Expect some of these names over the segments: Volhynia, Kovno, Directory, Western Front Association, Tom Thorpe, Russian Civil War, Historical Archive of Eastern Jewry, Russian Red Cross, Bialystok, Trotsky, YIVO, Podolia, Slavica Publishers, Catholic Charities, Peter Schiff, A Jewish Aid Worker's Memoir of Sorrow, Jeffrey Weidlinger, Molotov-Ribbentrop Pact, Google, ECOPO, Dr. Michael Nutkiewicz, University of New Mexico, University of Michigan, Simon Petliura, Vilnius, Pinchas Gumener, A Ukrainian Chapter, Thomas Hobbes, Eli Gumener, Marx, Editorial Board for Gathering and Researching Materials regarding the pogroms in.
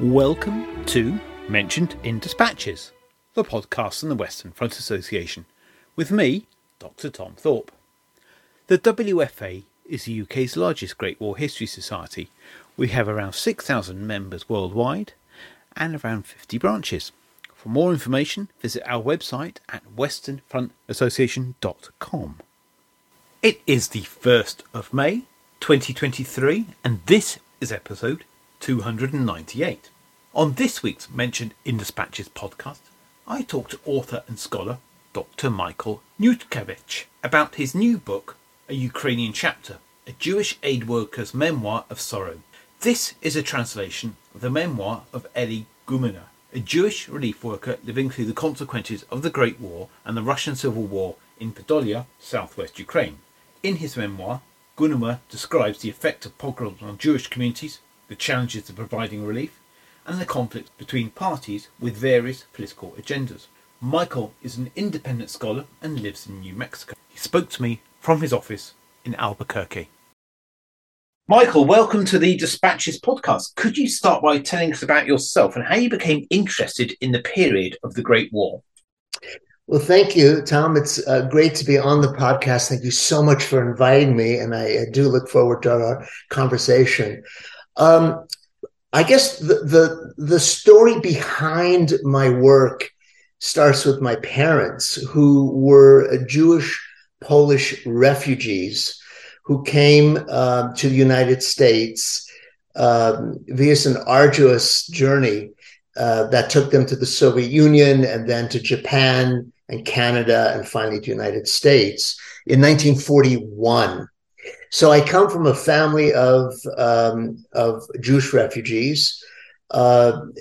Welcome to Mentioned in Dispatches, the podcast on the Western Front Association, with me, Dr. Tom Thorpe. The WFA is the UK's largest Great War History Society. We have around 6,000 members worldwide and around 50 branches. For more information, visit our website at westernfrontassociation.com. It is the 1st of May 2023 and this is episode 298. On this week's Mentioned in Dispatches podcast, I talked to author and scholar Dr. Michael Nutkiewicz about his new book, A Ukrainian Chapter, A Jewish Aid Worker's Memoir of Sorrow. This is a translation of the memoir of Eli Gumener, a Jewish relief worker living through the consequences of the Great War and the Russian Civil War in Podolia, southwest Ukraine. In his memoir, Gumener describes the effect of pogroms on Jewish communities, the challenges of providing relief, and the conflicts between parties with various political agendas. Michael is an independent scholar and lives in New Mexico. He spoke to me from his office in Albuquerque. Michael, welcome to the Dispatches podcast. Could you start by telling us about yourself and how you became interested in the period of the Great War? Well, thank you, Tom. It's great to be on the podcast. Thank you so much for inviting me, and I do look forward to our conversation. I guess the story behind my work starts with my parents, who were Jewish Polish refugees who came to the United States via an arduous journey that took them to the Soviet Union and then to Japan and Canada and finally to the United States in 1941. So I come from a family of Jewish refugees, and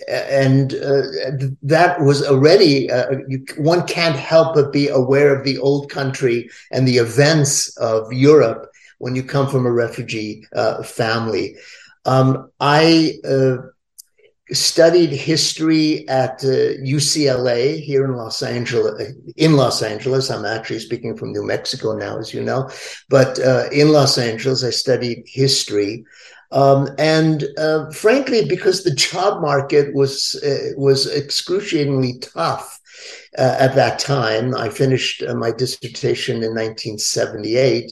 that was already one can't help but be aware of the old country and the events of Europe when you come from a refugee family. I studied history at UCLA here in Los Angeles. I'm actually speaking from New Mexico now, as you know, but in Los Angeles, I studied history. And frankly, because the job market was excruciatingly tough at that time, I finished my dissertation in 1978.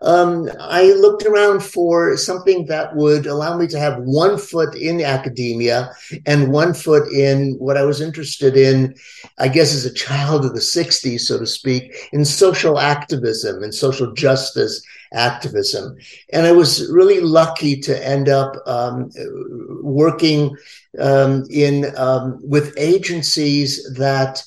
I looked around for something that would allow me to have one foot in academia and one foot in what I was interested in, I guess as a child of the 60s, so to speak, in social activism and social justice activism. And I was really lucky to end up working with agencies that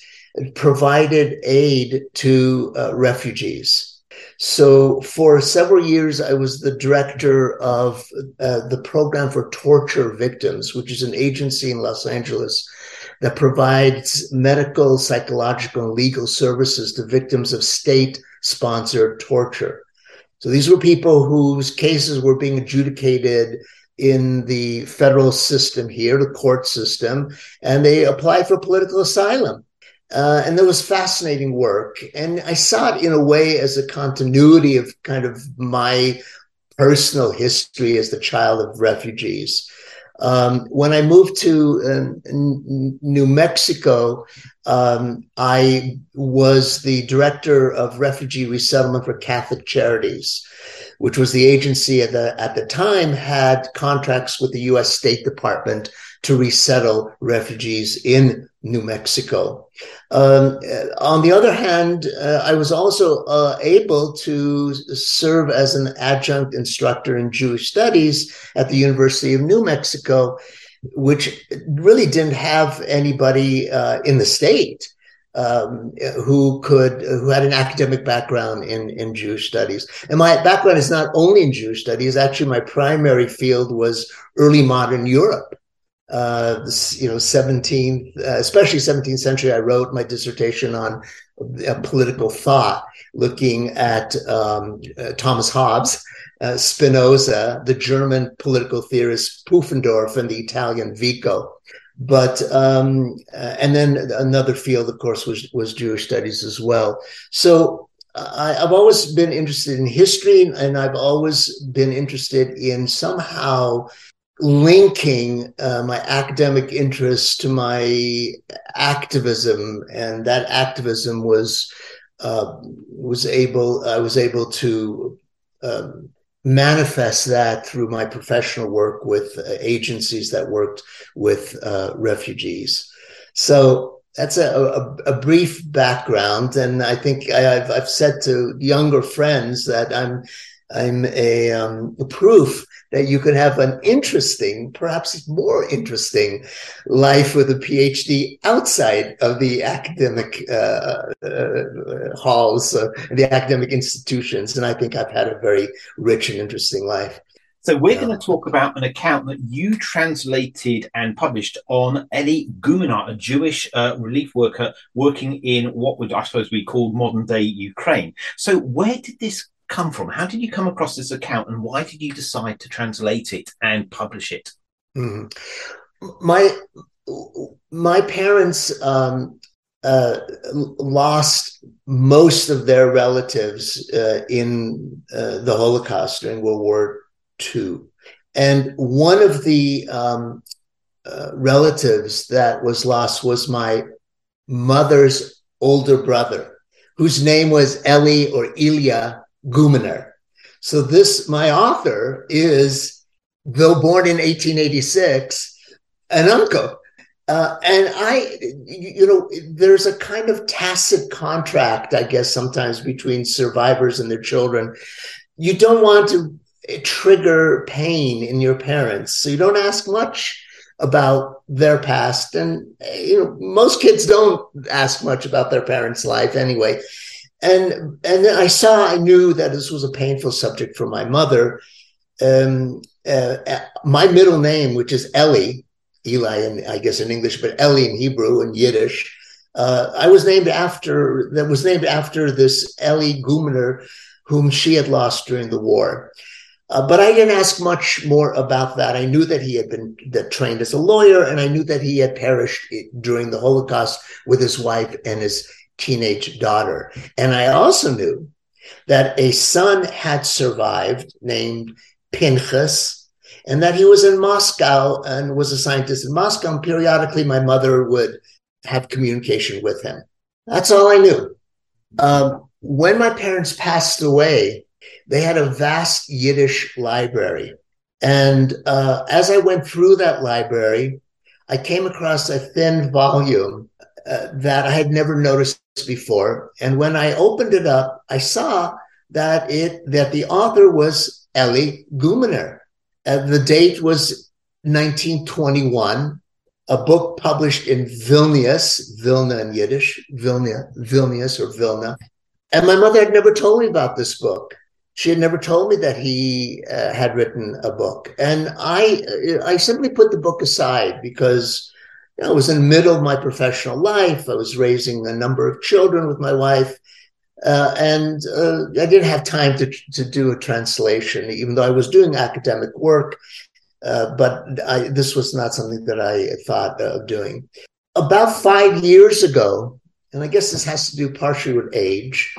provided aid to refugees. So for several years, I was the director of the Program for Torture Victims, which is an agency in Los Angeles that provides medical, psychological, and legal services to victims of state-sponsored torture. So these were people whose cases were being adjudicated in the federal system here, the court system, and they applied for political asylum. And that was fascinating work. And I saw it in a way as a continuity of kind of my personal history as the child of refugees. When I moved to New Mexico, I was the director of refugee resettlement for Catholic Charities, which was the agency at the time had contracts with the U.S. State Department to resettle refugees in New Mexico. On the other hand, I was also able to serve as an adjunct instructor in Jewish studies at the University of New Mexico, which really didn't have anybody in the state who had an academic background in Jewish studies. And my background is not only in Jewish studies. Actually, my primary field was early modern Europe. 17th century, I wrote my dissertation on political thought, looking at Thomas Hobbes, Spinoza, the German political theorist Pufendorf, and the Italian Vico. But and then another field, of course, was Jewish studies as well. So I've always been interested in history, and I've always been interested in somehow linking my academic interests to my activism, and that activism was able to manifest that through my professional work with agencies that worked with refugees. So that's a brief background, and I think I've said to younger friends that I'm a proof that you can have an interesting, perhaps more interesting, life with a PhD outside of the academic halls, the academic institutions. And I think I've had a very rich and interesting life. So we're going to talk about an account that you translated and published on Eli Gumener, a Jewish relief worker working in what would, I suppose, be called modern-day Ukraine. So where did this come from? How did you come across this account, and why did you decide to translate it and publish it? My parents lost most of their relatives in the Holocaust during World War II, and one of the relatives that was lost was my mother's older brother, whose name was Eli or Ilya Gumener. So this, my author is, though born in 1886, an uncle. And I, you know, there's a kind of tacit contract, I guess, sometimes between survivors and their children. You don't want to trigger pain in your parents, so you don't ask much about their past. And, you know, most kids don't ask much about their parents' life anyway. And then I knew that this was a painful subject for my mother. My middle name, which is Eli, in, I guess in English, but Eli in Hebrew and Yiddish, was named after this Eli Gumener, whom she had lost during the war. But I didn't ask much more about that. I knew that he had been trained as a lawyer, and I knew that he had perished during the Holocaust with his wife and his teenage daughter. And I also knew that a son had survived named Pinchas, and that he was in Moscow and was a scientist in Moscow. And periodically, my mother would have communication with him. That's all I knew. When my parents passed away, they had a vast Yiddish library. And as I went through that library, I came across a thin volume that I had never noticed before, and when I opened it up, I saw that that the author was Eli Gumener. The date was 1921. A book published in Vilnius, and my mother had never told me about this book. She had never told me that he had written a book, and I simply put the book aside because I was in the middle of my professional life. I was raising a number of children with my wife, and I didn't have time to do a translation, even though I was doing academic work. But this was not something that I thought of doing. About 5 years ago, and I guess this has to do partially with age,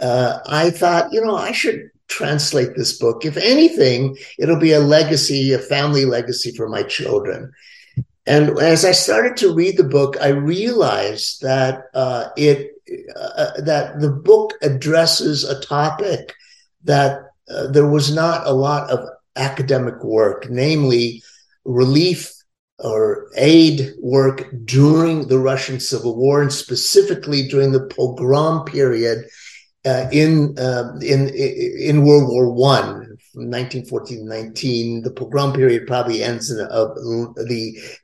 I thought, you know, I should translate this book. If anything, it'll be a legacy, a family legacy for my children. And as I started to read the book, I realized that that the book addresses a topic that there was not a lot of academic work, namely relief or aid work during the Russian Civil War, and specifically during the pogrom period in World War I. 1914-19, the pogrom period probably ends in the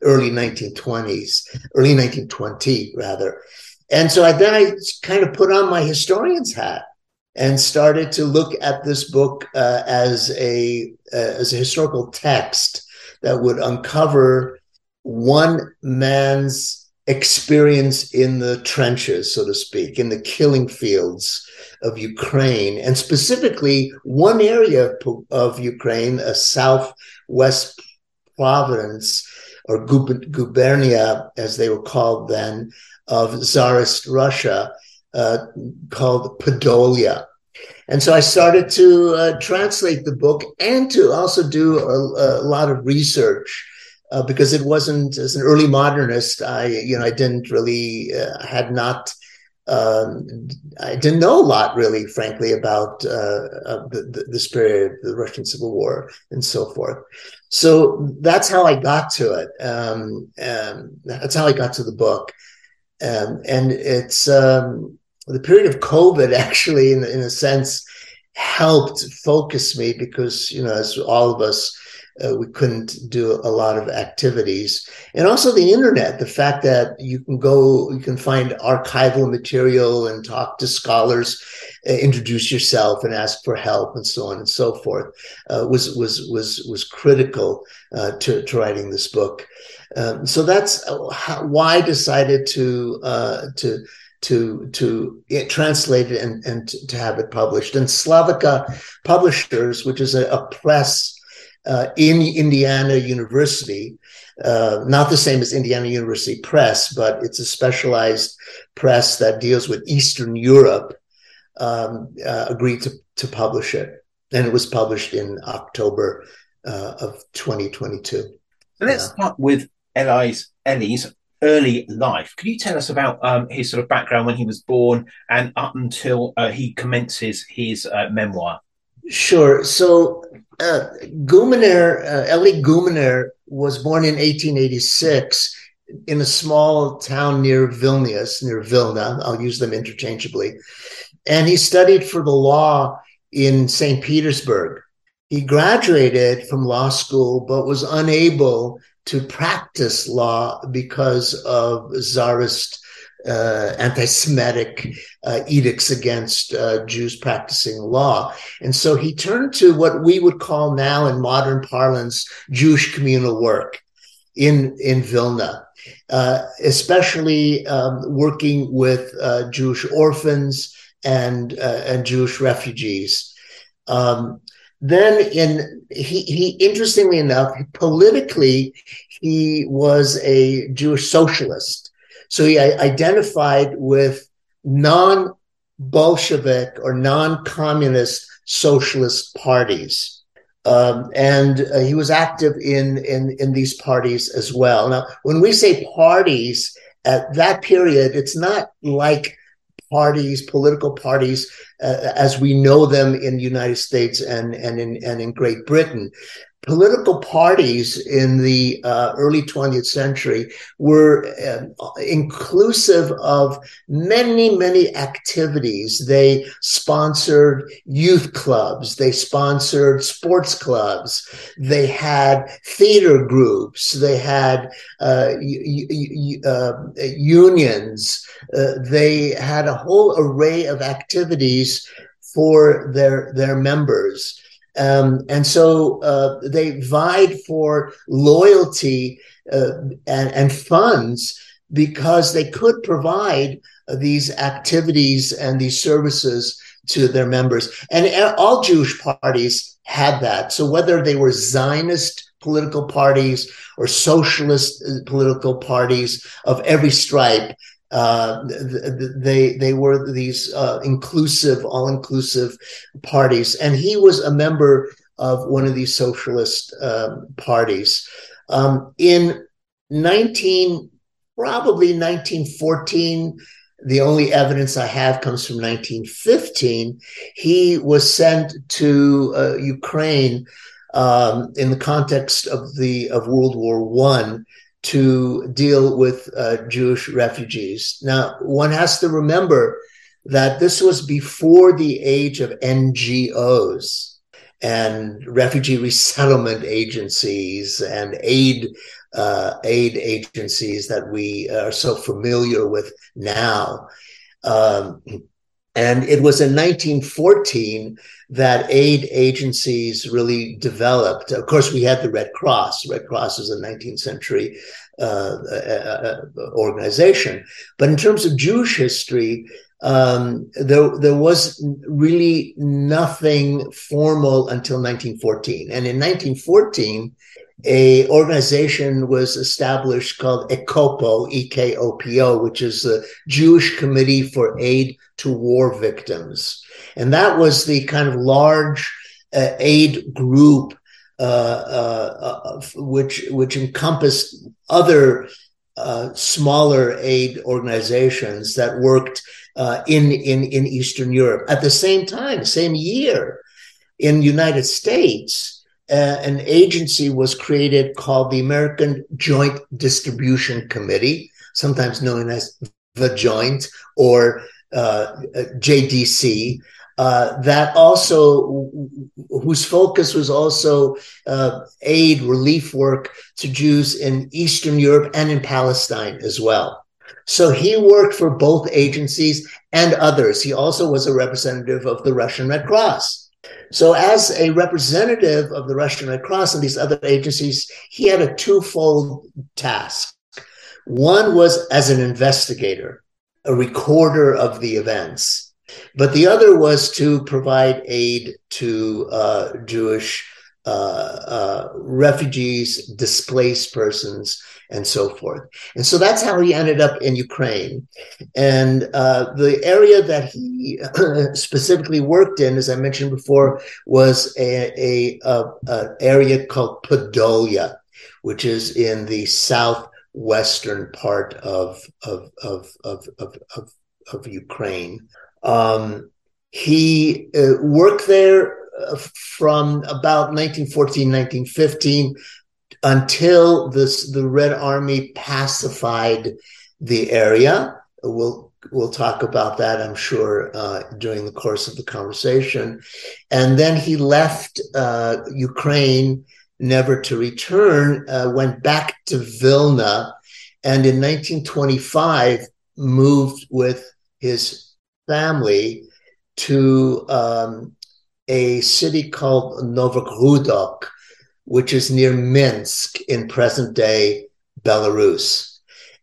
early 1920s, early 1920 rather. And so I kind of put on my historian's hat and started to look at this book as a historical text that would uncover one man's experience in the trenches, so to speak, in the killing fields of Ukraine, and specifically one area of Ukraine, a southwest province or gubernia, as they were called then, of Tsarist Russia, called Podolia. And so I started to translate the book and to also do a lot of research because it wasn't, as an early modernist, I didn't really, I didn't know a lot really, frankly, about this period, the Russian Civil War and so forth. So that's how I got to it. That's how I got to the book. And it's the period of COVID actually, in a sense, helped focus me because, as all of us, we couldn't do a lot of activities. And also the internet, the fact that you can find archival material and talk to scholars, introduce yourself and ask for help and so on and so forth, was critical to writing this book. So that's why I decided to translate it and to have it published. And Slavica Publishers, which is a press in Indiana University, not the same as Indiana University Press, but it's a specialized press that deals with Eastern Europe, agreed to publish it. And it was published in October of 2022. So let's start with Eli's early life. Can you tell us about his sort of background when he was born and up until he commences his memoir? Sure. So Eli Gumener was born in 1886 in a small town near Vilnius, near Vilna. I'll use them interchangeably. And he studied for the law in St. Petersburg. He graduated from law school, but was unable to practice law because of Tsarist anti-Semitic edicts against Jews practicing law. And so he turned to what we would call now in modern parlance, Jewish communal work in Vilna, especially working with Jewish orphans and Jewish refugees. Then he interestingly enough, politically, he was a Jewish socialist. So he identified with non-Bolshevik or non-communist socialist parties. And he was active in these parties as well. Now, when we say parties at that period, it's not like parties, political parties, as we know them in the United States and in Great Britain. Political parties in the early 20th century were inclusive of many, many activities. They sponsored youth clubs. They sponsored sports clubs. They had theater groups. They had unions. They had a whole array of activities for their members. And so they vied for loyalty and funds because they could provide these activities and these services to their members. And all Jewish parties had that. So whether they were Zionist political parties or socialist political parties of every stripe, they were these inclusive, all-inclusive parties. And he was a member of one of these socialist parties. In 1914, the only evidence I have comes from 1915, he was sent to Ukraine in the context of World War I, to deal with Jewish refugees. Now, one has to remember that this was before the age of NGOs and refugee resettlement agencies and aid agencies that we are so familiar with now. And it was in 1914 that aid agencies really developed. Of course, we had the Red Cross. Red Cross is a 19th century organization. But in terms of Jewish history, there was really nothing formal until 1914. And in 1914, an organization was established called ECOPO, E-K-O-P-O, which is the Jewish Committee for Aid to War Victims. And that was the kind of large aid group which encompassed other smaller aid organizations that worked in Eastern Europe. At the same time, same year, in the United States, an agency was created called the American Joint Distribution Committee, sometimes known as the Joint or JDC, that also, whose focus was also aid, relief work to Jews in Eastern Europe and in Palestine as well. So he worked for both agencies and others. He also was a representative of the Russian Red Cross. So as a representative of the Russian Red Cross and these other agencies, he had a twofold task. One was as an investigator, a recorder of the events, but the other was to provide aid to Jewish refugees, displaced persons, and so forth. And so that's how he ended up in Ukraine. And the area that he specifically worked in, as I mentioned before, was a area called Podolia, which is in the southwestern part of Ukraine. He worked there from about 1914, 1915, until the Red Army pacified the area. We'll talk about that, I'm sure, during the course of the conversation. And then he left Ukraine, never to return, went back to Vilna, and in 1925 moved with his family to a city called Novogrudok, which is near Minsk in present-day Belarus.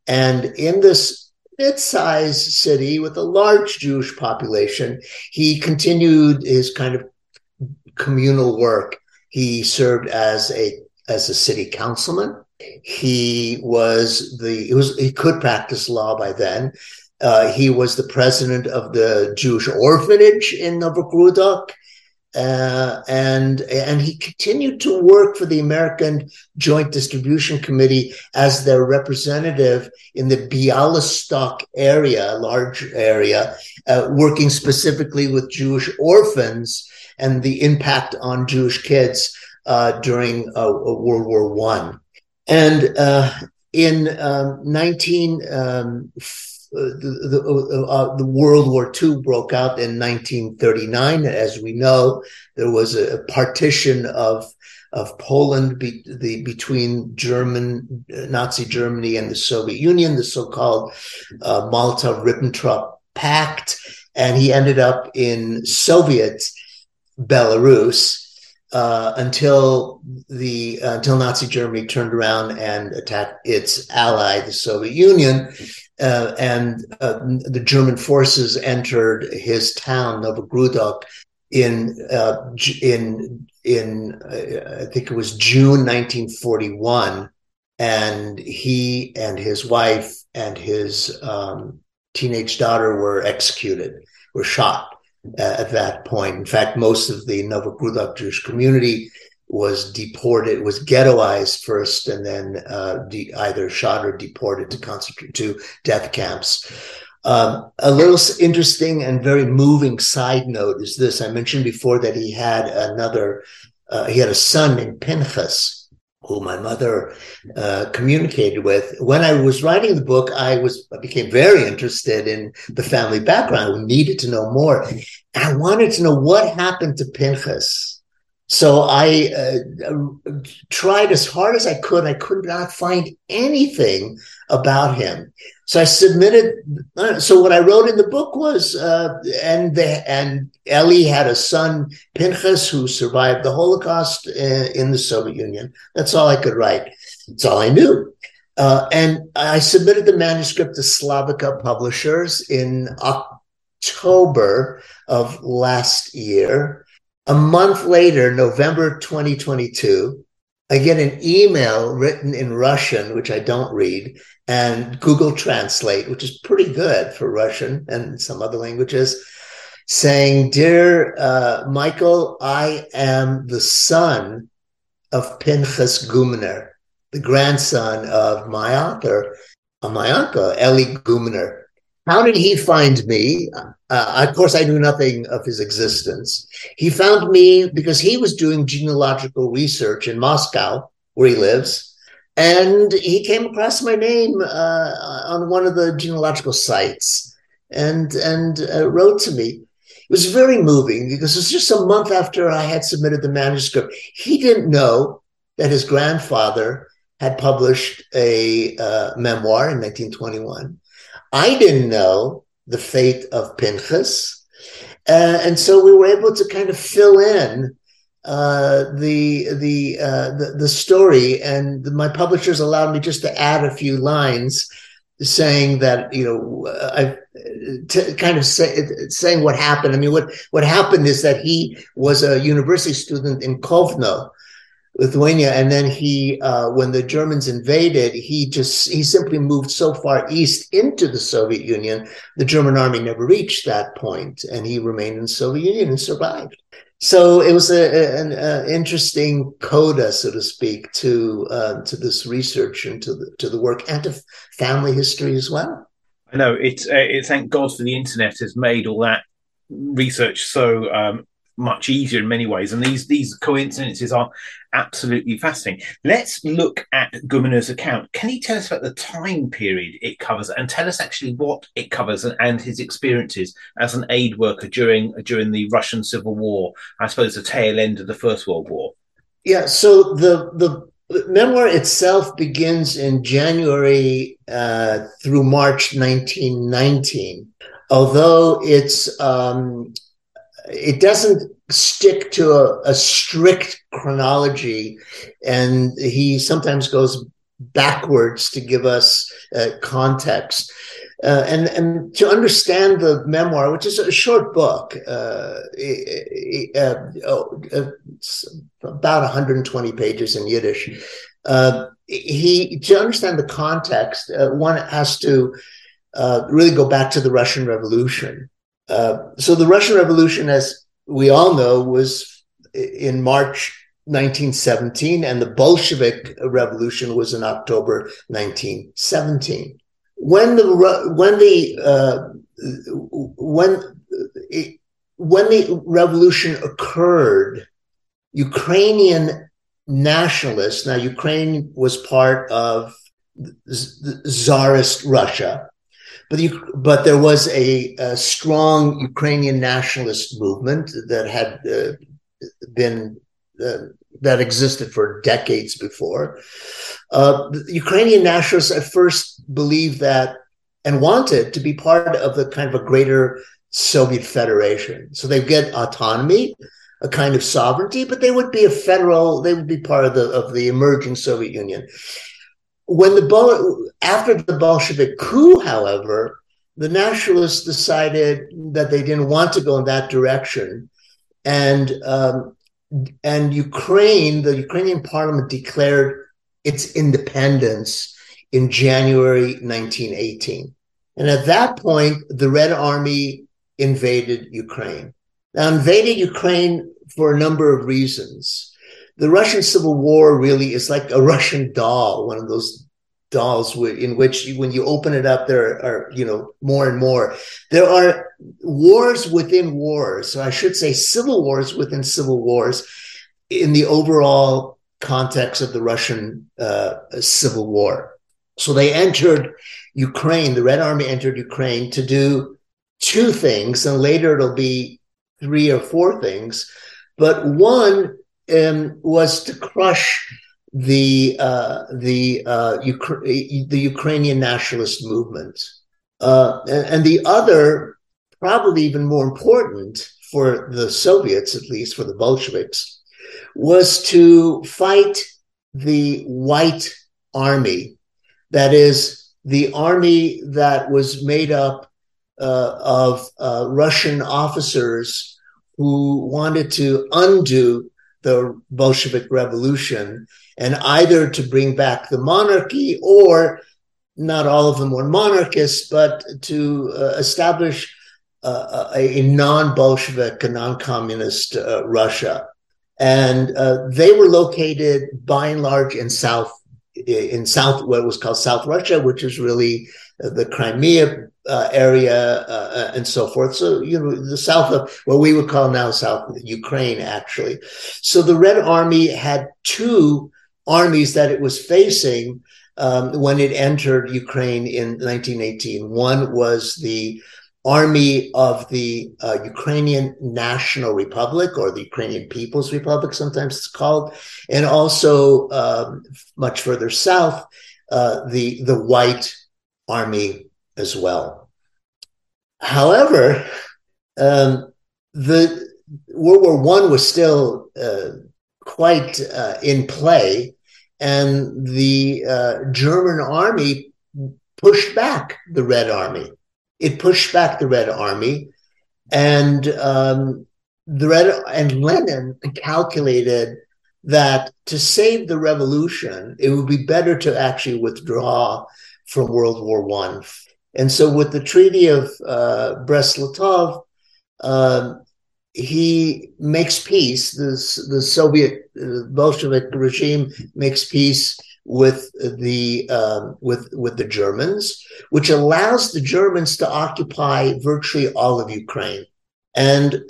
And in this mid-sized city with a large Jewish population, he continued his kind of communal work. He served as a city councilman. He could practice law by then. He was the president of the Jewish orphanage in Novogrudok. And he continued to work for the American Joint Distribution Committee as their representative in the Bialystok area, large area, working specifically with Jewish orphans and the impact on Jewish kids during World War I. And in 19 the World War II broke out in 1939. As we know, there was a partition of Poland between Nazi Germany and the Soviet Union, the so-called Molotov-Ribbentrop Pact, and he ended up in Soviet Belarus until Nazi Germany turned around and attacked its ally, the Soviet Union. And the German forces entered his town, Novogrudok, in I think it was June 1941, and he and his wife and his teenage daughter were shot at that point. In fact, most of the Novogrudok Jewish community was deported, was ghettoized first, and then either shot or deported to death camps. A little interesting and very moving side note is this: I mentioned before that he had a son named Pinchas, who my mother communicated with. When I was writing the book, I became very interested in the family background. We needed to know more. I wanted to know what happened to Pinchas. So I tried as hard as I could. I could not find anything about him. So I submitted. So what I wrote in the book was, and Eli had a son, Pinchas, who survived the Holocaust in the Soviet Union. That's all I could write. That's all I knew. And I submitted the manuscript to Slavica Publishers in October of last year. A month later, November 2022, I get an email written in Russian, which I don't read, and Google Translate, which is pretty good for Russian and some other languages, saying, "Dear Michael, I am the son of Pinchas Gumener, the grandson of my author, my uncle, Eli Gumener. How did he find me? Of course, I knew nothing of his existence. He found me because he was doing genealogical research in Moscow, where he lives, and he came across my name on one of the genealogical sites and wrote to me." It was very moving because it was just a month after I had submitted the manuscript. He didn't know that his grandfather had published a memoir in 1921. I didn't know the fate of Pinchas. And so we were able to kind of fill in the story. And my publishers allowed me just to add a few lines saying that, you know, saying what happened. I mean, what happened is that he was a university student in Kovno, Lithuania, and then he, when the Germans invaded, he simply moved so far east into the Soviet Union, the German army never reached that point, and he remained in the Soviet Union and survived. So it was an interesting coda, so to speak, to this research and to the work and to family history as well. I know it's thank God for the internet has made all that research so much easier in many ways, and these coincidences are absolutely fascinating. Let's look at Gumener's account. Can you tell us about the time period it covers, and tell us actually what it covers and his experiences as an aid worker during the Russian Civil War, I suppose the tail end of the First World War? Yeah, so the memoir itself begins in January through March 1919, although it doesn't stick to a strict chronology, and he sometimes goes backwards to give us context. And to understand the memoir, which is a short book, it's about 120 pages in Yiddish, to understand the context, one has to really go back to the Russian Revolution. So the Russian Revolution, as we all know, was in March 1917, and the Bolshevik Revolution was in October 1917. When the revolution occurred, Ukrainian nationalists. Now, Ukraine was part of the Tsarist Russia. But there was a strong Ukrainian nationalist movement that had that existed for decades before. The Ukrainian nationalists at first believed that and wanted to be part of the kind of a greater Soviet federation. So they get autonomy, a kind of sovereignty, but they would be be part of the emerging Soviet Union. After the Bolshevik coup, however, the nationalists decided that they didn't want to go in that direction, and the Ukrainian parliament declared its independence in January 1918, and at that point, the Red Army invaded Ukraine. Now, invaded Ukraine for a number of reasons. The Russian Civil War really is like a Russian doll, one of those dolls in which when you open it up, there are, you know, more and more. There are wars within wars, so I should say civil wars within civil wars in the overall context of the Russian Civil War. So they entered Ukraine, the Red Army entered Ukraine to do two things, and later it'll be three or four things. But one was to crush the Ukrainian nationalist movement, and the other, probably even more important for the Soviets, at least for the Bolsheviks, was to fight the White Army. That is the army that was made up of Russian officers who wanted to undo the Bolshevik Revolution, and either to bring back the monarchy, or not all of them were monarchists, but to establish a non-Bolshevik, a non-communist Russia. And they were located by and large in what was called South Russia, which is really the Crimea area and so forth. So, you know, the south of what we would call now South Ukraine, actually. So the Red Army had two armies that it was facing when it entered Ukraine in 1918. One was the Army of the Ukrainian National Republic, or the Ukrainian People's Republic, sometimes it's called, and also much further south, the White Army as well. However, the World War I was still quite in play, and the German army pushed back the Red Army. It pushed back the Red Army, and Lenin calculated that to save the revolution, it would be better to actually withdraw from World War I. And so with the Treaty of Brest-Litovsk, he makes peace. The Soviet Bolshevik regime makes peace with the Germans, which allows the Germans to occupy virtually all of Ukraine. And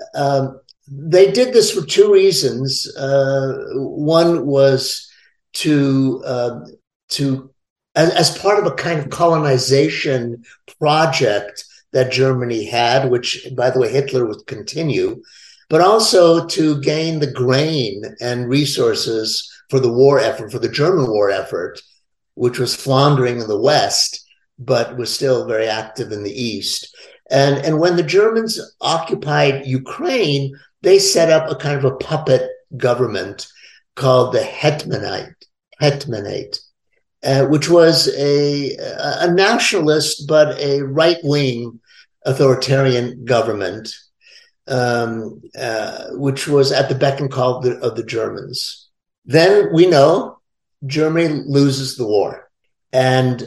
they did this for two reasons. One was as part of a kind of colonization project that Germany had, which, by the way, Hitler would continue, but also to gain the grain and resources for the war effort, for the German war effort, which was floundering in the West, but was still very active in the East. And when the Germans occupied Ukraine, they set up a kind of a puppet government called the Hetmanate, which was a nationalist, but a right-wing authoritarian government, which was at the beck and call of the Germans. Then we know Germany loses the war. And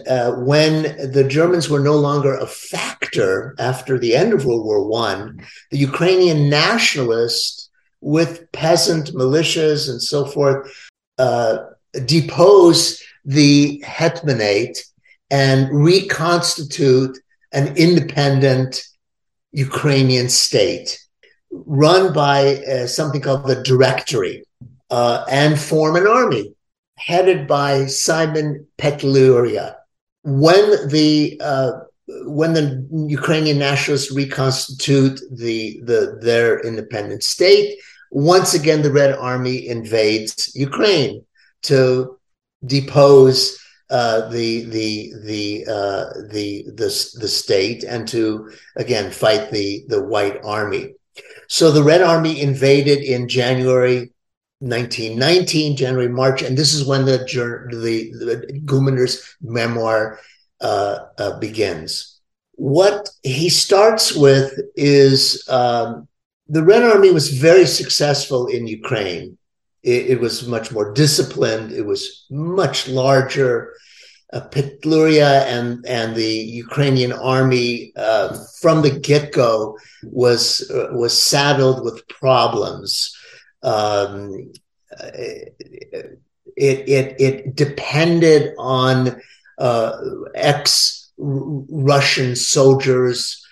when the Germans were no longer a factor after the end of World War I, the Ukrainian nationalists with peasant militias and so forth depose the Hetmanate and reconstitute an independent Ukrainian state run by something called the Directory. And form an army headed by Simon Petliura. When the Ukrainian nationalists reconstitute their independent state, once again the Red Army invades Ukraine to depose the state and to again fight the White Army. So the Red Army invaded in January 1919, January, March, and this is when the Gumener's memoir begins. What he starts with is the Red Army was very successful in Ukraine. It was much more disciplined. It was much larger. Petliura and the Ukrainian army from the get-go was saddled with problems. It depended on ex-Russian soldiers.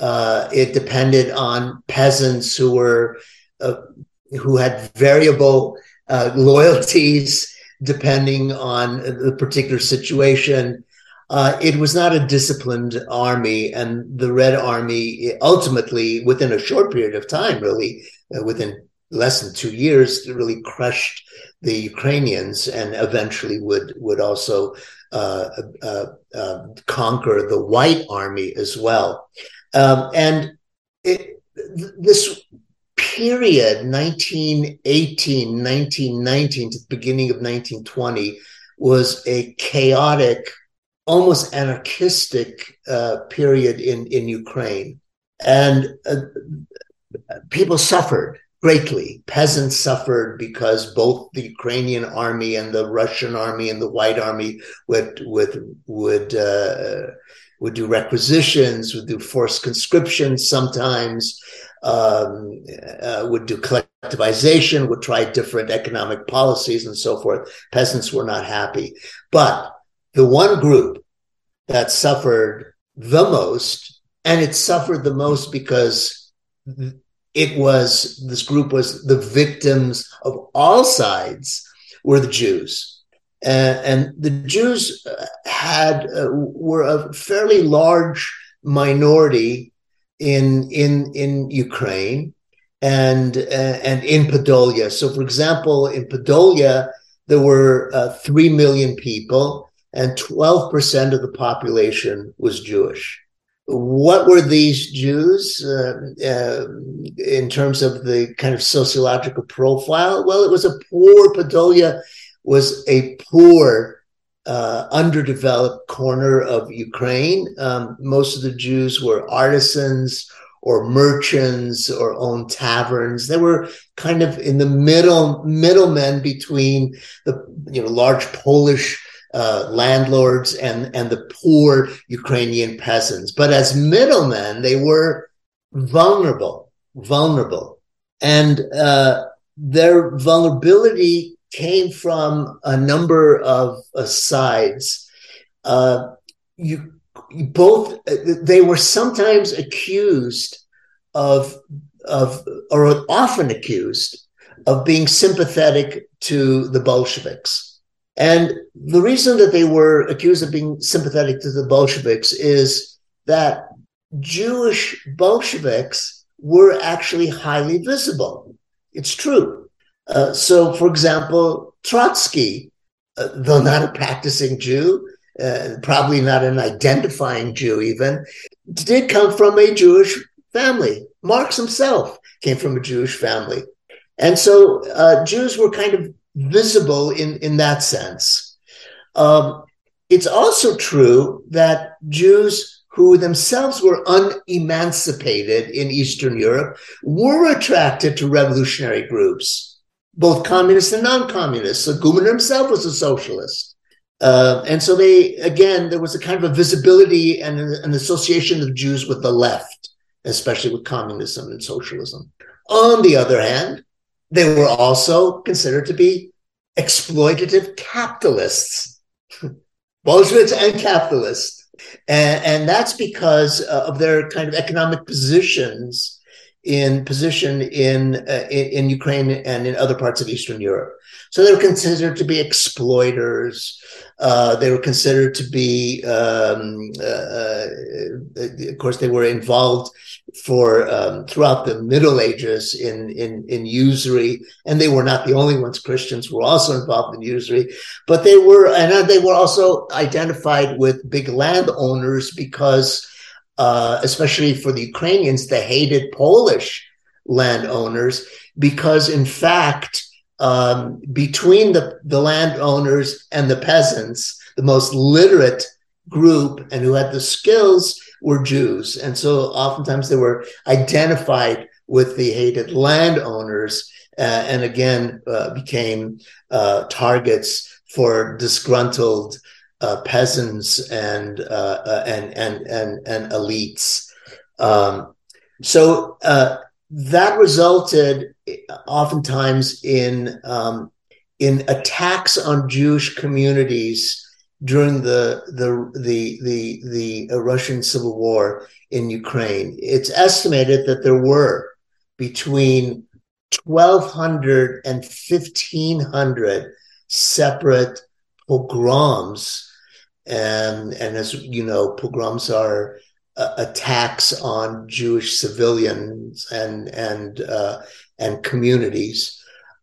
It depended on peasants who had variable loyalties depending on the particular situation. It was not a disciplined army, and the Red Army ultimately, within a short period of time, really, within less than 2 years, really crushed the Ukrainians and eventually would also conquer the White Army as well. This period, 1918, 1919 to the beginning of 1920, was a chaotic, almost anarchistic period in Ukraine. And people suffered. greatly. Peasants suffered because both the Ukrainian army and the Russian army and the White Army would do requisitions, would do forced conscription sometimes, would do collectivization, would try different economic policies and so forth. Peasants were not happy. But the one group that suffered the most, and it suffered the most because it was, this group was the victims of all sides, were the Jews. And the Jews were a fairly large minority in Ukraine and in Podolia. So, for example, in Podolia, there were 3 million people, and 12% of the population was Jewish. What were these Jews in terms of the kind of sociological profile? Well, it was a poor Podolia. Was a poor, underdeveloped corner of Ukraine. Most of the Jews were artisans or merchants or owned taverns. They were kind of in the middlemen between the large Polish landlords and the poor Ukrainian peasants. But as middlemen, they were vulnerable. And their vulnerability came from a number of sides. They were sometimes accused or often accused of being sympathetic to the Bolsheviks. And the reason that they were accused of being sympathetic to the Bolsheviks is that Jewish Bolsheviks were actually highly visible. It's true. So, for example, Trotsky, though not a practicing Jew, probably not an identifying Jew even, did come from a Jewish family. Marx himself came from a Jewish family. And so Jews were kind of visible in that sense. It's also true that Jews who themselves were unemancipated in Eastern Europe were attracted to revolutionary groups, both communists and non-communists. So Gumener himself was a socialist. And so there was a kind of a visibility and an association of Jews with the left, especially with communism and socialism. On the other hand, they were also considered to be exploitative capitalists, Bolsheviks and capitalists. And that's because of their kind of economic positions in Ukraine and in other parts of Eastern Europe. So they were considered to be exploiters. They were considered to be, of course, they were involved throughout the Middle Ages in usury, and they were not the only ones. Christians were also involved in usury, but they were also identified with big landowners because especially for the Ukrainians, they hated Polish landowners because, in fact, between the landowners and the peasants, the most literate group and who had the skills were Jews. And so oftentimes they were identified with the hated landowners and again became targets for disgruntled peasants and elites. So that resulted oftentimes in attacks on Jewish communities during the Russian Civil War in Ukraine. It's estimated that there were between 1,200 and 1,500 separate pogroms. And as you know, pogroms are attacks on Jewish civilians and communities.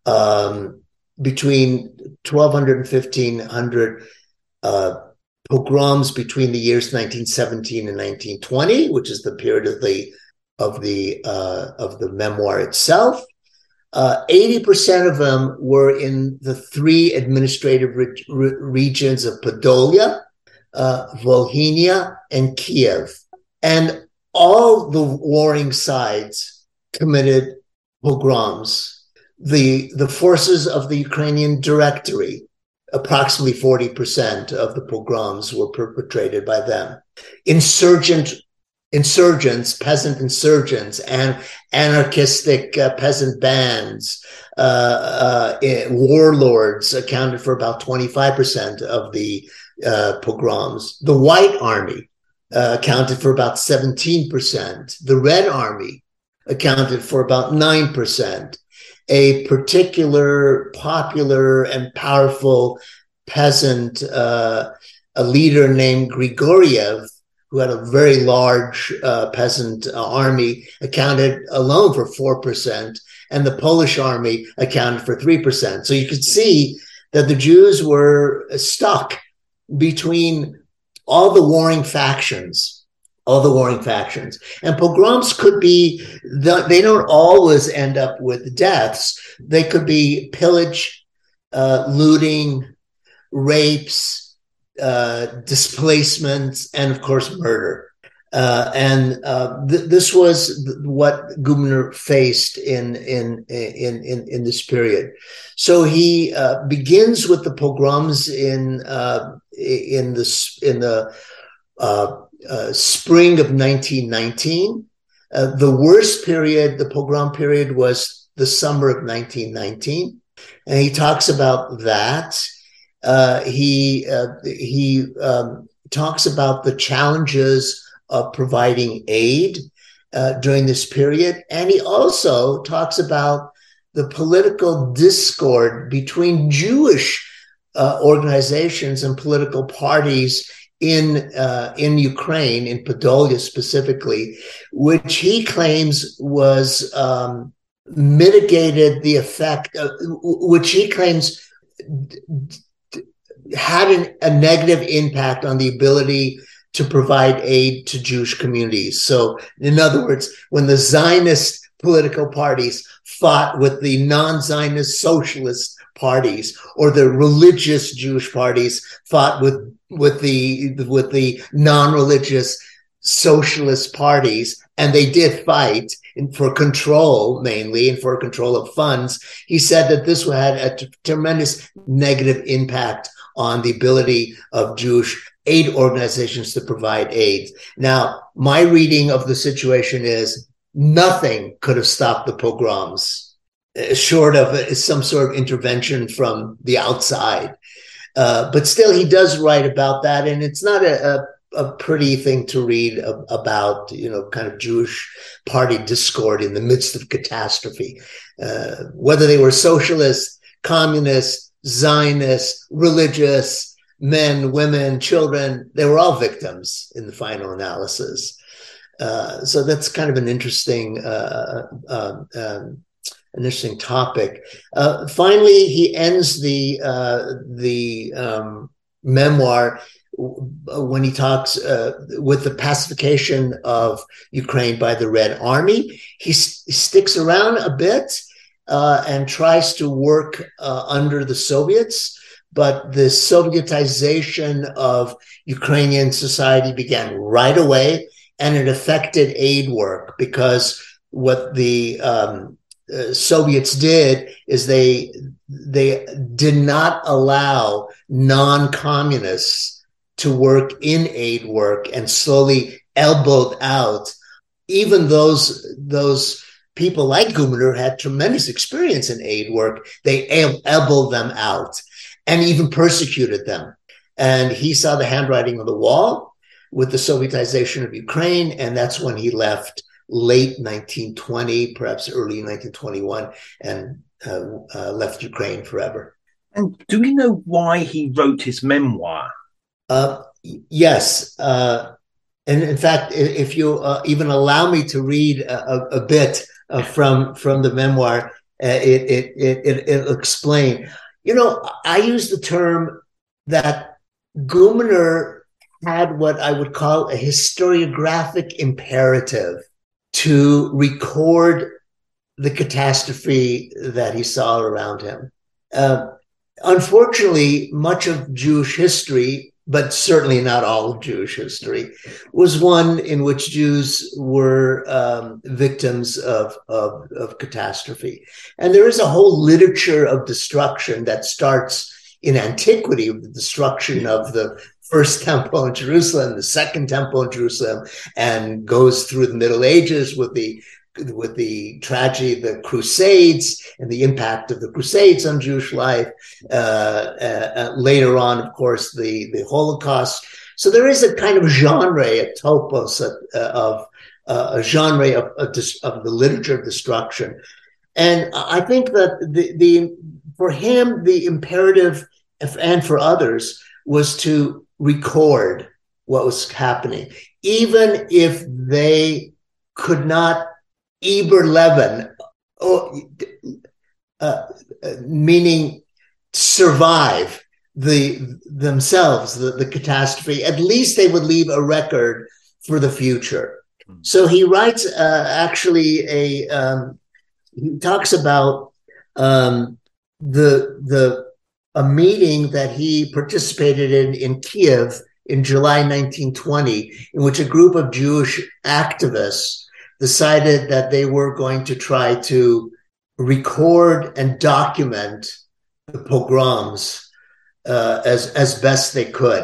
Between 1,200 and 1,500 pogroms between the years 1917 and 1920, which is the period of the memoir itself. 80% of them were in the three administrative regions of Podolia, Volhynia, and Kiev. And all the warring sides committed pogroms. The forces of the Ukrainian Directory, approximately 40% of the pogroms were perpetrated by them. Insurgents, peasant insurgents, and anarchistic peasant bands, warlords accounted for about 25% of the pogroms. The White Army accounted for about 17%. The Red Army accounted for about 9%. A particular popular and powerful peasant, a leader named Grigoriev, who had a very large peasant army, accounted alone for 4%, and the Polish army accounted for 3%. So you could see that the Jews were stuck between all the warring factions. And pogroms could be, they don't always end up with deaths. They could be pillage, looting, rapes, displacements, and of course murder. This was what Gumener faced in this period. So he begins with the pogroms in the spring of 1919. The worst period, the pogrom period, was the summer of 1919, and he talks about that. He talks about the challenges of providing aid during this period, and he also talks about the political discord between Jewish organizations and political parties in Ukraine, in Podolia specifically, which he claims was mitigated the effect, which he claims had a negative impact on the ability to provide aid to Jewish communities. So, in other words, when the Zionist political parties fought with the non-Zionist socialist parties, or the religious Jewish parties fought with the non-religious socialist parties, and they did fight for control mainly, and for control of funds, he said that this had a tremendous negative impact on the ability of Jewish aid organizations to provide aid. Now, my reading of the situation is nothing could have stopped the pogroms, short of some sort of intervention from the outside. But still, he does write about that, and it's not a pretty thing to read about, kind of Jewish party discord in the midst of catastrophe. Whether they were socialist, communist, Zionist, religious, men, women, children, they were all victims in the final analysis. So that's kind of an interesting topic. Finally, he ends the memoir when he talks with the pacification of Ukraine by the Red Army. He sticks around a bit and tries to work under the Soviets, but the Sovietization of Ukrainian society began right away, and it affected aid work, because what the Soviets did is they did not allow non-communists to work in aid work, and slowly elbowed out even those people like Gumener had tremendous experience in aid work. They elbowed them out and even persecuted them. And he saw the handwriting on the wall with the Sovietization of Ukraine, and that's when he left late 1920, perhaps early 1921, and left Ukraine forever. And do we know why he wrote his memoir? Yes. And in fact, if you even allow me to read a bit from the memoir, it'll explain. I use the term that Gumener had what I would call a historiographic imperative to record the catastrophe that he saw around him. Unfortunately, much of Jewish history but certainly not all of Jewish history, was one in which Jews were victims of catastrophe. And there is a whole literature of destruction that starts in antiquity with the destruction of the First Temple in Jerusalem, the Second Temple in Jerusalem, and goes through the Middle Ages with the tragedy, the Crusades, and the impact of the Crusades on Jewish life. Later on, of course, the Holocaust. So there is a kind of genre, a topos of the literature of destruction. And I think that for him, the imperative, and for others, was to record what was happening, even if they could not Eberleben, meaning survive themselves, the catastrophe. At least they would leave a record for the future. So he writes, he talks about a meeting that he participated in Kiev in July 1920, in which a group of Jewish activists decided that they were going to try to record and document the pogroms as best they could.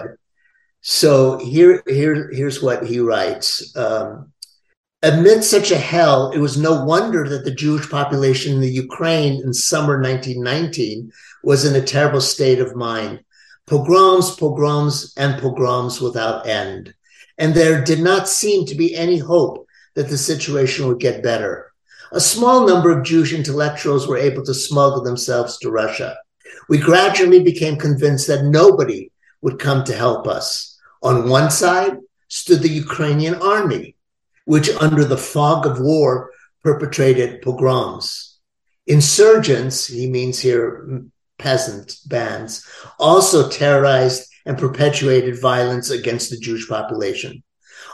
So here's what he writes. Amidst such a hell, it was no wonder that the Jewish population in the Ukraine in summer 1919 was in a terrible state of mind. Pogroms, pogroms, and pogroms without end. And there did not seem to be any hope that the situation would get better. A small number of Jewish intellectuals were able to smuggle themselves to Russia. We gradually became convinced that nobody would come to help us. On one side stood the Ukrainian army, which under the fog of war perpetrated pogroms. Insurgents, he means here peasant bands, also terrorized and perpetuated violence against the Jewish population.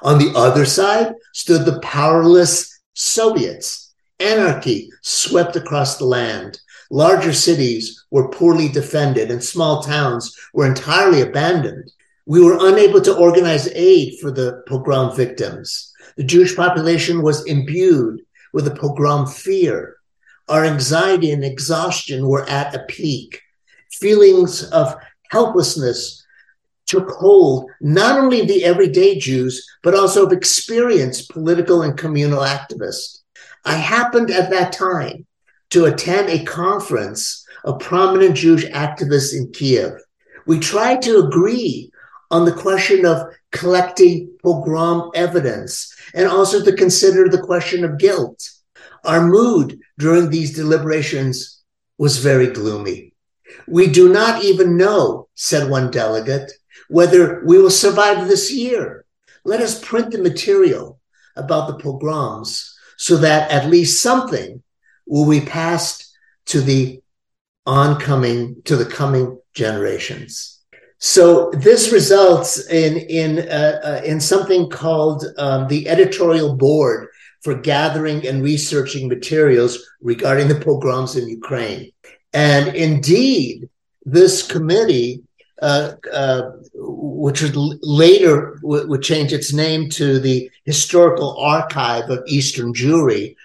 On the other side stood the powerless Soviets. Anarchy swept across the land. Larger cities were poorly defended and small towns were entirely abandoned. We were unable to organize aid for the pogrom victims. The Jewish population was imbued with a pogrom fear. Our anxiety and exhaustion were at a peak. Feelings of helplessness took hold, not only of the everyday Jews, but also of experienced political and communal activists. I happened at that time to attend a conference of prominent Jewish activists in Kiev. We tried to agree on the question of collecting pogrom evidence and also to consider the question of guilt. Our mood during these deliberations was very gloomy. We do not even know, said one delegate, whether we will survive this year. Let us print the material about the pogroms so that at least something will be passed to the coming generations. So this results in something called the editorial board for gathering and researching materials regarding the pogroms in Ukraine. And indeed, this committee, which would later would change its name to the Historical Archive of Eastern Jewry,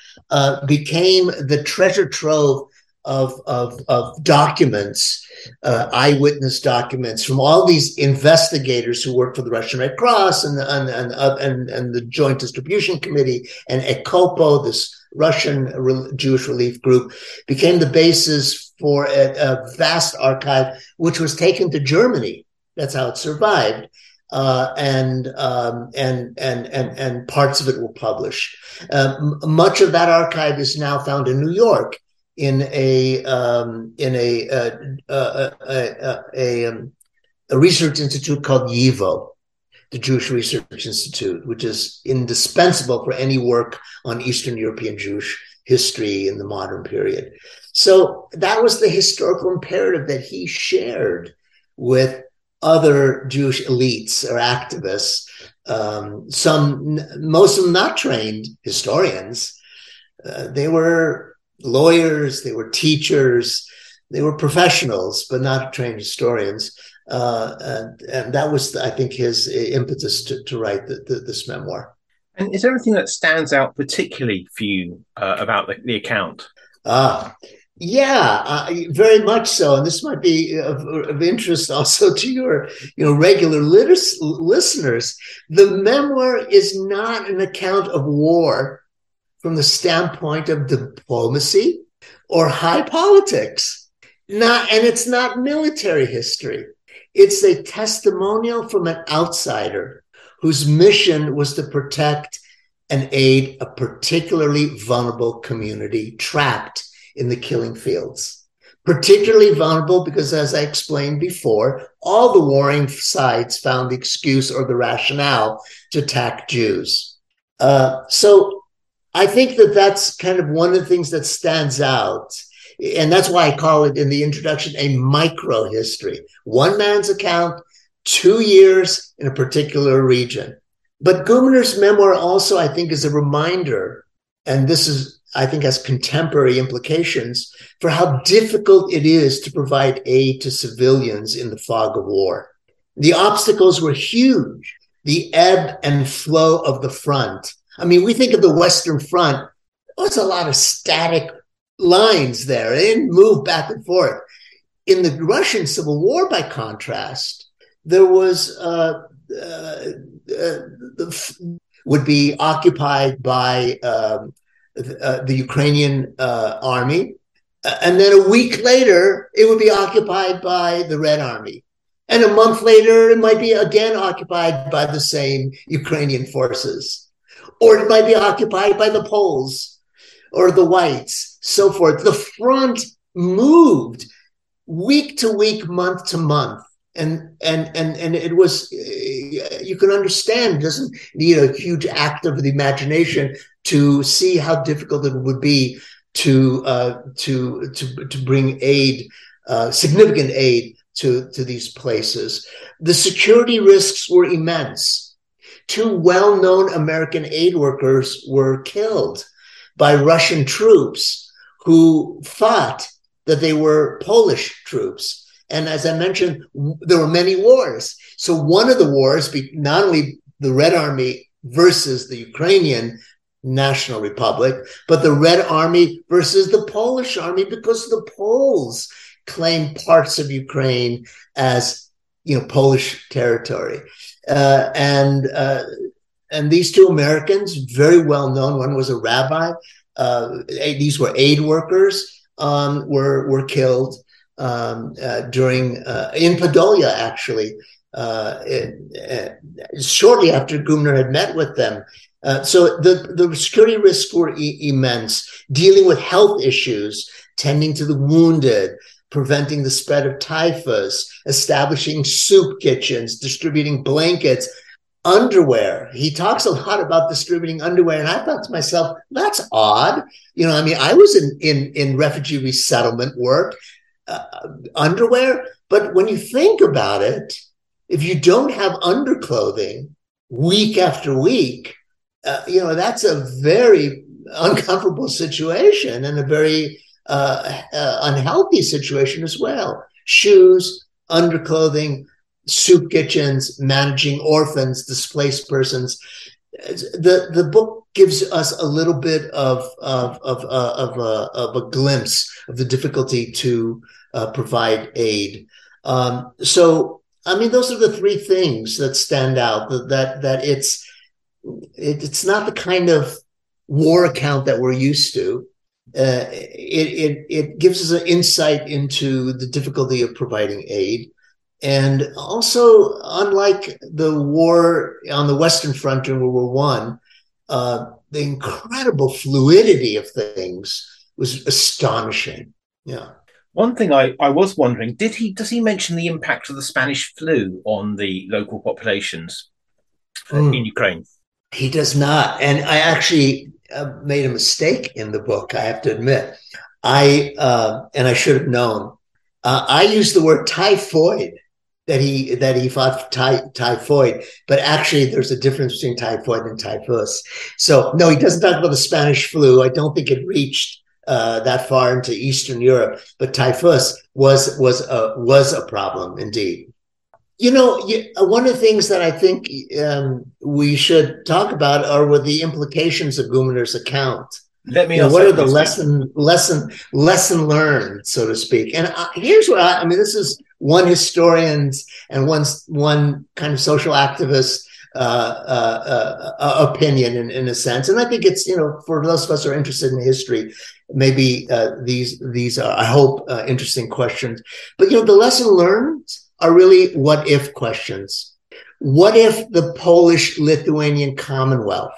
became the treasure trove of documents, eyewitness documents from all these investigators who worked for the Russian Red Cross and the Joint Distribution Committee and ECOPO, this Russian Jewish Relief Group, became the basis for a vast archive, which was taken to Germany. That's how it survived, and parts of it were published. Much of that archive is now found in New York, in a research institute called YIVO. The Jewish Research Institute, which is indispensable for any work on Eastern European Jewish history in the modern period. So that was the historical imperative that he shared with other Jewish elites or activists, most of them not trained historians. They were lawyers, they were teachers, they were professionals, but not trained historians. And that was, I think, his impetus to write this memoir. And is there anything that stands out particularly for you about the account? Yeah, very much so. And this might be of interest also to your, regular listeners. The memoir is not an account of war from the standpoint of diplomacy or high politics. And it's not military history. It's a testimonial from an outsider whose mission was to protect and aid a particularly vulnerable community trapped in the killing fields. Particularly vulnerable because, as I explained before, all the warring sides found the excuse or the rationale to attack Jews. So I think that's kind of one of the things that stands out. And that's why I call it in the introduction a micro history. One man's account, 2 years in a particular region. But Gumener's memoir also, I think, is a reminder, and this is, I think, has contemporary implications for how difficult it is to provide aid to civilians in the fog of war. The obstacles were huge, the ebb and flow of the front. I mean, we think of the Western Front, it's a lot of static lines there, they didn't move back and forth. In the Russian Civil War, by contrast, there was would be occupied by the Ukrainian army. And then a week later, it would be occupied by the Red Army. And a month later, it might be again occupied by the same Ukrainian forces. Or it might be occupied by the Poles or the Whites, so forth. The front moved week to week, month to month. And it was, you can understand, it doesn't need a huge act of the imagination to see how difficult it would be to bring aid, significant aid to these places. The security risks were immense. 2 well-known American aid workers were killed by Russian troops who thought that they were Polish troops. And as I mentioned, there were many wars. So one of the wars, not only the Red Army versus the Ukrainian National Republic, but the Red Army versus the Polish army, because the Poles claimed parts of Ukraine as, Polish territory. And these 2 Americans, very well known, one was a rabbi, these were aid workers, were killed. In Podolia, actually, shortly after Gumener had met with them. So the security risks were immense, dealing with health issues, tending to the wounded, preventing the spread of typhus, establishing soup kitchens, distributing blankets, underwear. He talks a lot about distributing underwear. And I thought to myself, that's odd. I was in refugee resettlement work. Underwear. But when you think about it, if you don't have underclothing week after week, that's a very uncomfortable situation and a very unhealthy situation as well. Shoes, underclothing, soup kitchens, managing orphans, displaced persons. The book gives us a little bit of a glimpse of the difficulty to provide aid. Those are the 3 things that stand out. That it's not the kind of war account that we're used to. It gives us an insight into the difficulty of providing aid. And also, unlike the war on the Western Front during World War I, the incredible fluidity of things was astonishing. Yeah. One thing I was wondering, does he mention the impact of the Spanish flu on the local populations in Ukraine? He does not. And I actually made a mistake in the book, I have to admit. And I should have known. I used the word typhoid. That he fought typhoid, but actually there's a difference between typhoid and typhus. So no, he doesn't talk about the Spanish flu. I don't think it reached that far into Eastern Europe, but typhus was a problem indeed. You know, one of the things that I think we should talk about are the implications of Gumener's account. Let me know what are the lesson learned, so to speak. And here's what I mean: this is one historian's and one kind of social activist opinion, in a sense. And I think it's, you know, for those of us who are interested in history, maybe these are, I hope, interesting questions. But you know, the lesson learned are really what if questions. What if the Polish-Lithuanian Commonwealth,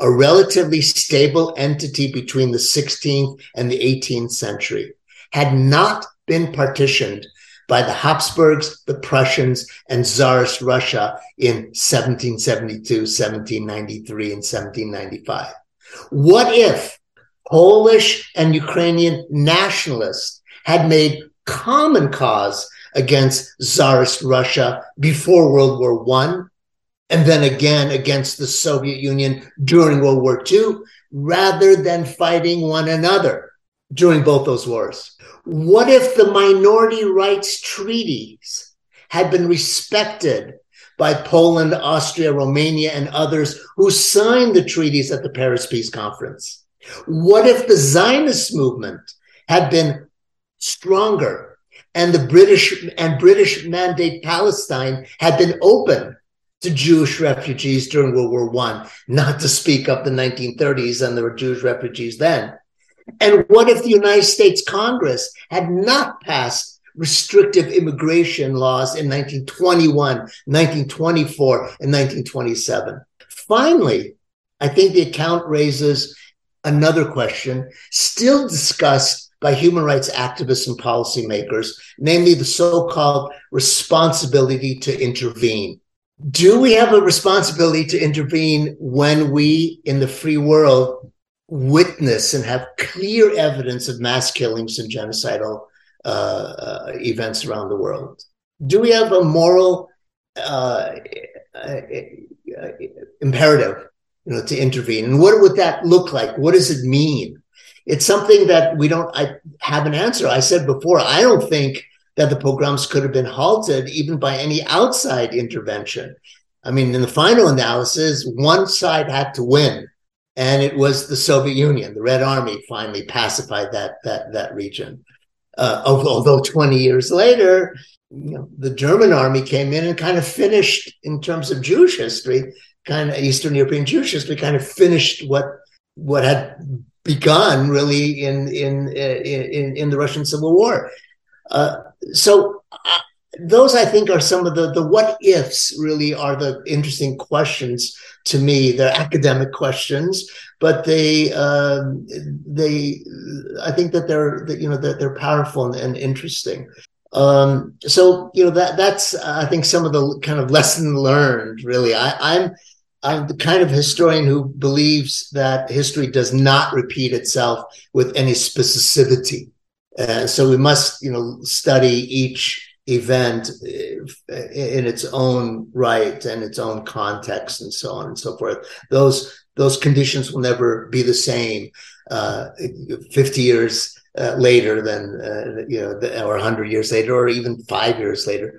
a relatively stable entity between the 16th and the 18th century, had not been partitioned by the Habsburgs, the Prussians, and Tsarist Russia in 1772, 1793, and 1795? What if Polish and Ukrainian nationalists had made common cause against Tsarist Russia before World War I, and then again against the Soviet Union during World War II, rather than fighting one another during both those wars? What if the minority rights treaties had been respected by Poland, Austria, Romania, and others who signed the treaties at the Paris Peace Conference? What if the Zionist movement had been stronger and the British Mandate Palestine had been open to Jewish refugees during World War I, not to speak of the 1930s, and there were Jewish refugees then? And what if the United States Congress had not passed restrictive immigration laws in 1921, 1924, and 1927? Finally, I think the account raises another question still discussed by human rights activists and policymakers, namely the so-called responsibility to intervene. Do we have a responsibility to intervene when we, in the free world, witness and have clear evidence of mass killings and genocidal events around the world? Do we have a moral imperative, you know, to intervene? And what would that look like? What does it mean? It's something that I have an answer. I said before, I don't think that the pogroms could have been halted even by any outside intervention. I mean, in the final analysis, one side had to win, and it was the Soviet Union. The Red Army finally pacified that region. Although 20 years later, you know, the German army came in and kind of finished, in terms of Jewish history, kind of Eastern European Jewish history, kind of finished what had begun really in the Russian Civil War. So those, I think, are some of the what ifs. Really, are the interesting questions to me. They're academic questions, but they I think that they're powerful and interesting. So you know, that's I think some of the kind of lesson learned. Really, I'm the kind of historian who believes that history does not repeat itself with any specificity. So we must, you know, study each event in its own right and its own context, and so on and so forth. Those conditions will never be the same 50 years later than, or 100 years later, or even 5 years later.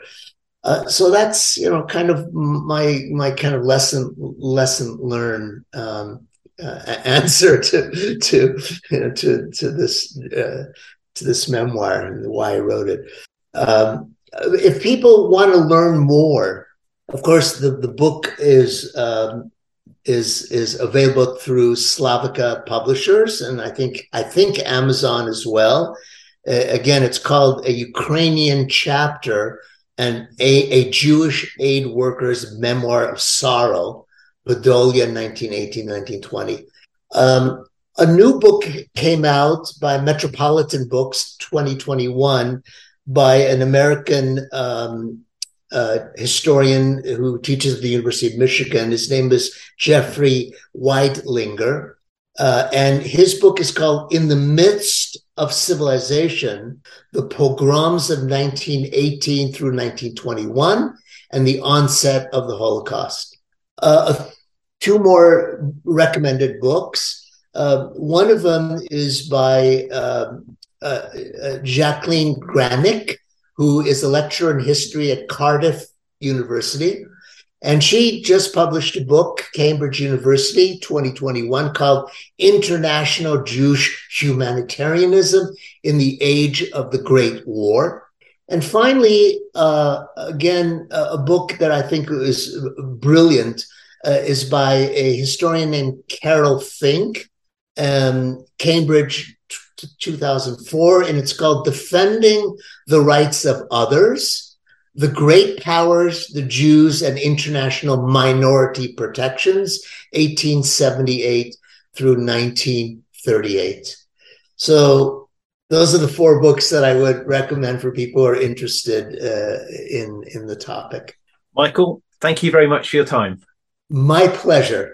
So that's, you know, kind of my kind of lesson learned answer to this memoir and why I wrote it. If people want to learn more, of course, the book is available through Slavica Publishers, and I think Amazon as well. Again, it's called A Ukrainian Chapter and a Jewish Aid Worker's Memoir of Sorrow, Podolia, 1918-1920. A new book came out by Metropolitan Books, 2021, by an American historian who teaches at the University of Michigan. His name is Jeffrey Weidlinger. And his book is called In the Midst of Civilization, the Pogroms of 1918 through 1921, and the Onset of the Holocaust. Two more recommended books. One of them is by Jacqueline Granick, who is a lecturer in history at Cardiff University. And she just published a book, Cambridge University, 2021, called International Jewish Humanitarianism in the Age of the Great War. And finally, again, a book that I think is brilliant is by a historian named Carol Fink, Cambridge 2004, and it's called Defending the Rights of Others, the Great Powers, the Jews, and International Minority Protections, 1878 through 1938. So those are the four books that I would recommend for people who are interested in the topic. Michael, thank you very much for your time. My pleasure.